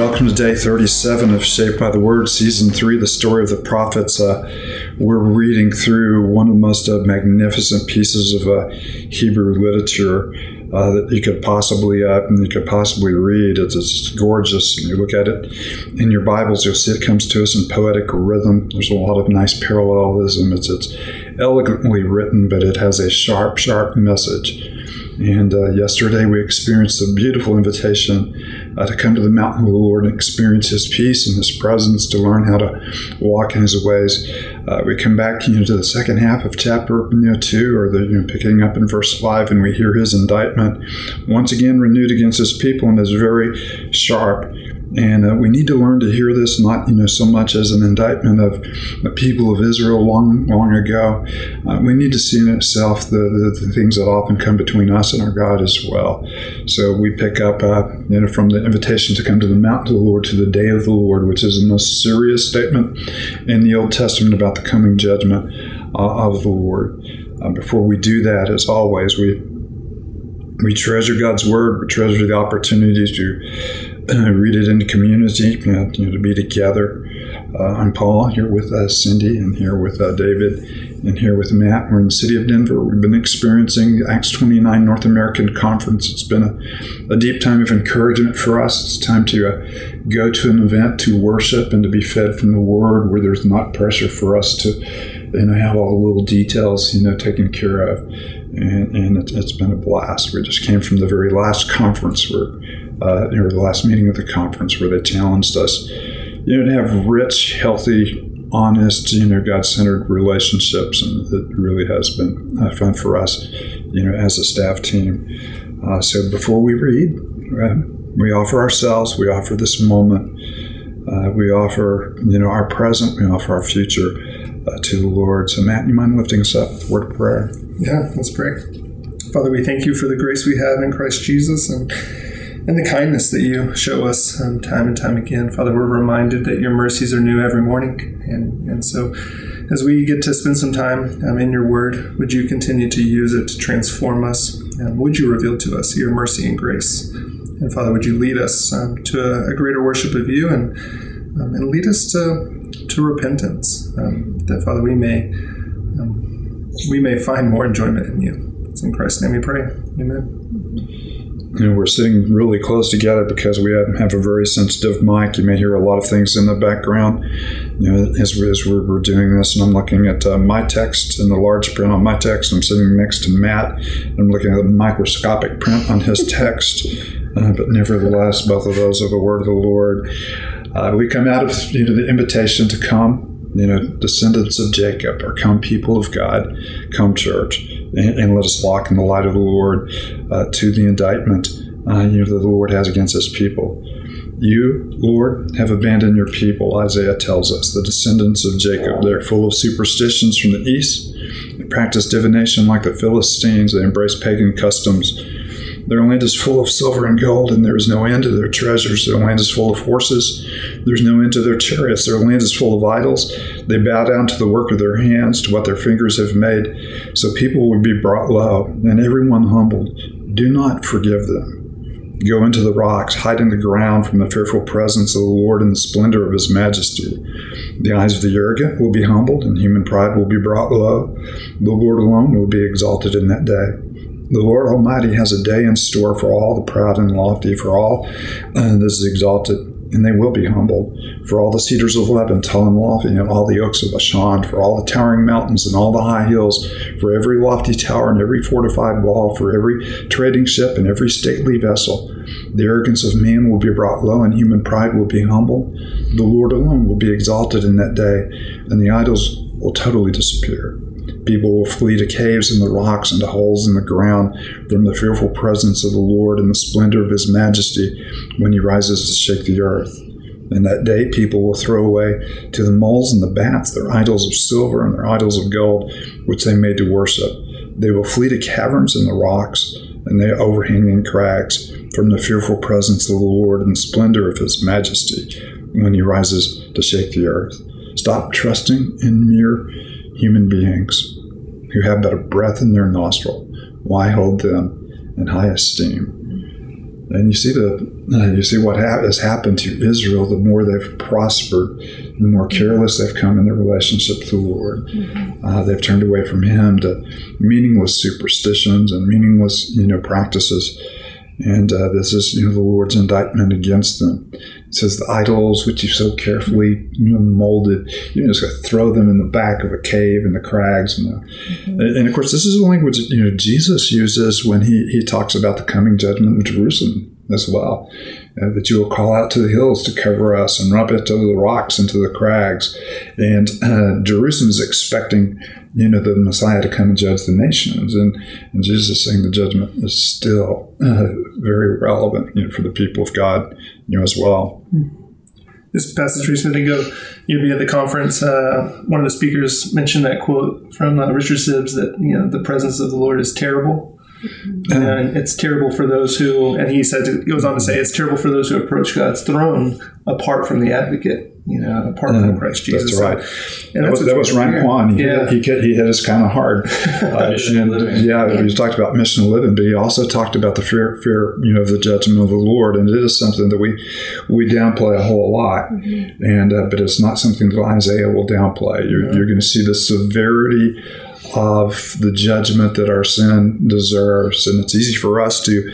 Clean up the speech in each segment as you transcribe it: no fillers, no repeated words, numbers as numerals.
Welcome to day 37 of Shaped by the Word, Season 3, the story of the prophets. We're reading through one of the most magnificent pieces of Hebrew literature that you could possibly read. It's gorgeous, and you look at it in your Bibles, you'll see it comes to us in poetic rhythm. There's a lot of nice parallelism. It's elegantly written, but it has a sharp, sharp message. And yesterday we experienced a beautiful invitation to come to the mountain of the Lord and experience His peace and His presence, to learn how to walk in His ways. We come back to the second half of chapter 2, or picking up in verse 5, and we hear His indictment once again renewed against His people, and is very sharp. And we need to learn to hear this not so much as an indictment of the people of Israel long ago. We need to see in itself the things that often come between us and our God as well. So we pick up from the invitation to come to the mountain of the Lord to the day of the Lord, which is the most serious statement in the Old Testament about the coming judgment of the Lord. Before we do that, as always, we treasure God's Word. We treasure the opportunities to read it in community, to be together. I'm Paul, here with Cindy, and here with David, and here with Matt. We're in the city of Denver. We've been experiencing Acts 29 North American Conference. It's been a deep time of encouragement for us. It's time to go to an event, to worship, and to be fed from the Word, where there's not pressure for us to have all the little details, taken care of. And it's been a blast. We just came from the very last conference the last meeting of the conference, where they challenged us, to have rich, healthy, honest, God-centered relationships. And it really has been fun for us, as a staff team. So before we read, we offer ourselves, we offer this moment, we offer, our present, we offer our future to the Lord. So Matt, you mind lifting us up with a word of prayer? Yeah, let's pray. Father, we thank You for the grace we have in Christ Jesus and the kindness that You show us time and time again. Father, we're reminded that Your mercies are new every morning. And so as we get to spend some time in Your Word, would You continue to use it to transform us? Would You reveal to us Your mercy and grace? And Father, would You lead us to a greater worship of You, and lead us to repentance, that, Father, we may find more enjoyment in You. It's in Christ's name we pray. Amen. We're sitting really close together because we have a very sensitive mic. You may hear a lot of things in the background, as we're doing this. And I'm looking at my text and the large print on my text. I'm sitting next to Matt. I'm looking at the microscopic print on his text. But nevertheless, both of those are the word of the Lord. We come out of the invitation to come, descendants of Jacob, or come people of God, come church, and let us walk in the light of the Lord, to the indictment that the Lord has against His people. You, Lord, have abandoned Your people, Isaiah tells us, the descendants of Jacob. They're full of superstitions from the east. They practice divination like the Philistines. They embrace pagan customs. Their land is full of silver and gold, and there is no end to their treasures. Their land is full of horses. There's no end to their chariots. Their land is full of idols. They bow down to the work of their hands, to what their fingers have made. So people will be brought low, and everyone humbled. Do not forgive them. Go into the rocks, hide in the ground from the fearful presence of the Lord and the splendor of His majesty. The eyes of the arrogant will be humbled, and human pride will be brought low. The Lord alone will be exalted in that day. The Lord Almighty has a day in store for all the proud and lofty, for all that is exalted, and they will be humbled. For all the cedars of Lebanon, tall and lofty, and all the oaks of Bashan, for all the towering mountains and all the high hills, for every lofty tower and every fortified wall, for every trading ship and every stately vessel. The arrogance of man will be brought low, and human pride will be humbled. The Lord alone will be exalted in that day, and the idols will totally disappear. People will flee to caves in the rocks and to holes in the ground from the fearful presence of the Lord and the splendor of His majesty when He rises to shake the earth. In that day, people will throw away to the moles and the bats their idols of silver and their idols of gold, which they made to worship. They will flee to caverns in the rocks and the overhanging crags from the fearful presence of the Lord and the splendor of His majesty when He rises to shake the earth. Stop trusting in mere human beings who have but a breath in their nostril. Why hold them in high esteem? And you see what has happened to Israel. The more they've prospered, the more careless they've come in their relationship to the Lord. Mm-hmm. They've turned away from Him to meaningless superstitions and meaningless, practices. And this is, the Lord's indictment against them. It says, the idols which you so carefully molded, you're just going to throw them in the back of a cave in the crags. Mm-hmm. And of course, this is the language that, Jesus uses when he talks about the coming judgment in Jerusalem as well. That you will call out to the hills to cover us and rub it to the rocks and to the crags. And Jerusalem is expecting, the Messiah to come and judge the nations. And Jesus saying the judgment is still very relevant, for the people of God, as well. This passage recently ago, you'll be at the conference. One of the speakers mentioned that quote from Richard Sibbs that, the presence of the Lord is terrible. And it's terrible for those who, and he goes on to say, it's terrible for those who approach God's throne apart from the advocate, apart from Christ Jesus. That's right. So, and that was Ryan Kwan. He hit us kind of hard. He talked about missional living, but he also talked about the fear, of the judgment of the Lord, and it is something that we downplay a whole lot, mm-hmm. and but it's not something that Isaiah will downplay. You're going to see the severity of the judgment that our sin deserves. And it's easy for us to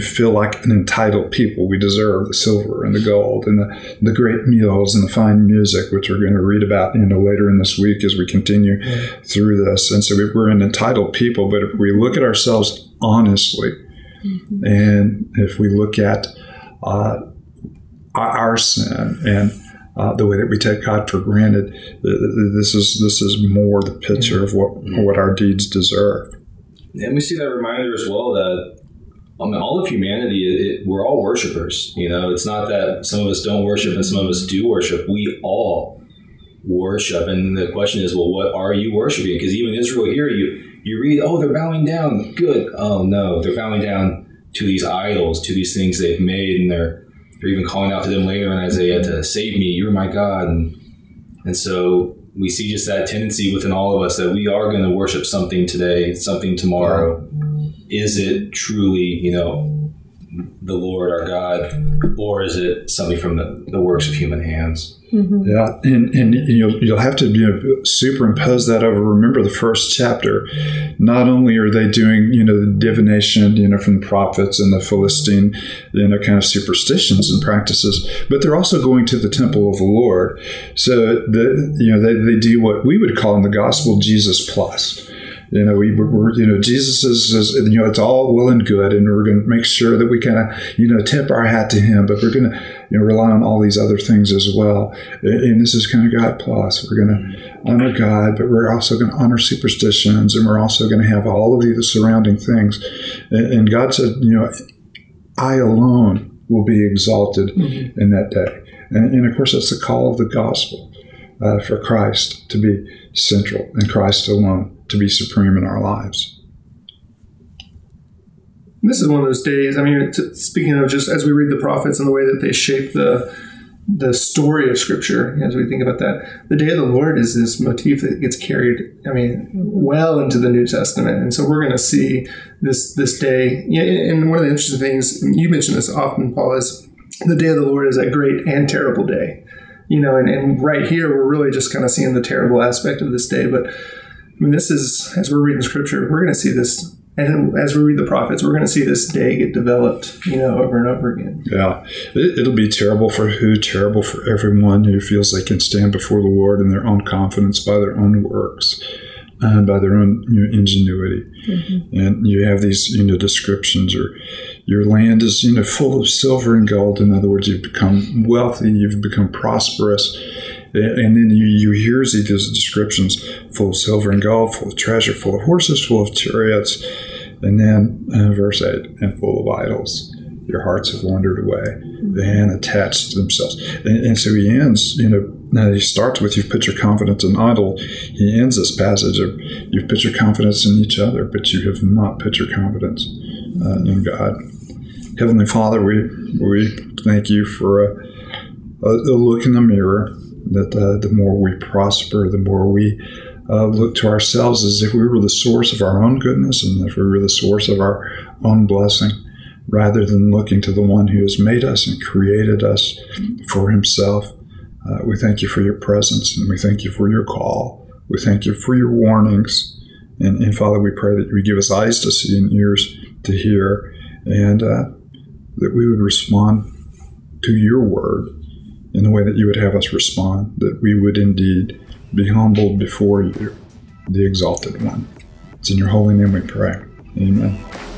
feel like an entitled people. We deserve the silver and the gold and the great meals and the fine music, which we're going to read about later in this week as we continue through this. And so we're an entitled people, but if we look at ourselves honestly, mm-hmm. and if we look at our sin and the way that we take God for granted, this is more the picture of what our deeds deserve. And we see that reminder as well that all of humanity, we're all worshipers. It's not that some of us don't worship and some of us do worship. We all worship, and the question is, well, what are you worshiping? Because even Israel here, you read, oh, they're bowing down. Good. Oh no, they're bowing down to these idols, to these things they've made, and they're even calling out to them later in Isaiah to save me, you're my God. And so we see just that tendency within all of us that we are going to worship something today, something tomorrow. Is it truly, the Lord, our God, or is it something from the works of human hands? Mm-hmm. Yeah, and you'll have to superimpose that over. Remember the first chapter. Not only are they doing the divination from the prophets and the Philistine kind of superstitions and practices, but they're also going to the temple of the Lord. So they do what we would call in the gospel Jesus plus. Jesus is, it's all well and good, and we're going to make sure that we kind of, tip our hat to Him, but we're going to, rely on all these other things as well. And this is kind of God plus. We're going to honor God, but we're also going to honor superstitions, and we're also going to have all of the surrounding things. And God said, I alone will be exalted mm-hmm. in that day. And of course, that's the call of the gospel. For Christ to be central and Christ alone to be supreme in our lives. This is one of those days, speaking of just as we read the prophets and the way that they shape the story of Scripture, as we think about that, the day of the Lord is this motif that gets carried, well into the New Testament. And so we're going to see this day. And one of the interesting things, you mention this often, Paul, is the day of the Lord is a great and terrible day. And right here, we're really just kind of seeing the terrible aspect of this day. But this is, as we're reading Scripture, we're going to see this, and as we read the prophets, we're going to see this day get developed, over and over again. Yeah. It'll be terrible for who? Terrible for everyone who feels they can stand before the Lord in their own confidence by their own works and by their own ingenuity. Mm-hmm. And you have these, descriptions or your land is, full of silver and gold. In other words, you've become wealthy, you've become prosperous. And then you hear these descriptions, full of silver and gold, full of treasure, full of horses, full of chariots. And then verse 8, and full of idols. Your hearts have wandered away and attached to themselves. And so he ends, now he starts with you've put your confidence in idol. He ends this passage of you've put your confidence in each other, but you have not put your confidence in God. Heavenly Father, we thank you for a look in the mirror that the more we prosper, the more we look to ourselves as if we were the source of our own goodness and if we were the source of our own blessing. rather than looking to the one who has made us and created us for himself. We thank you for your presence, and we thank you for your call. We thank you for your warnings. And Father, we pray that you would give us eyes to see and ears to hear, and that we would respond to your word in the way that you would have us respond, that we would indeed be humbled before you, the exalted one. It's in your holy name we pray. Amen.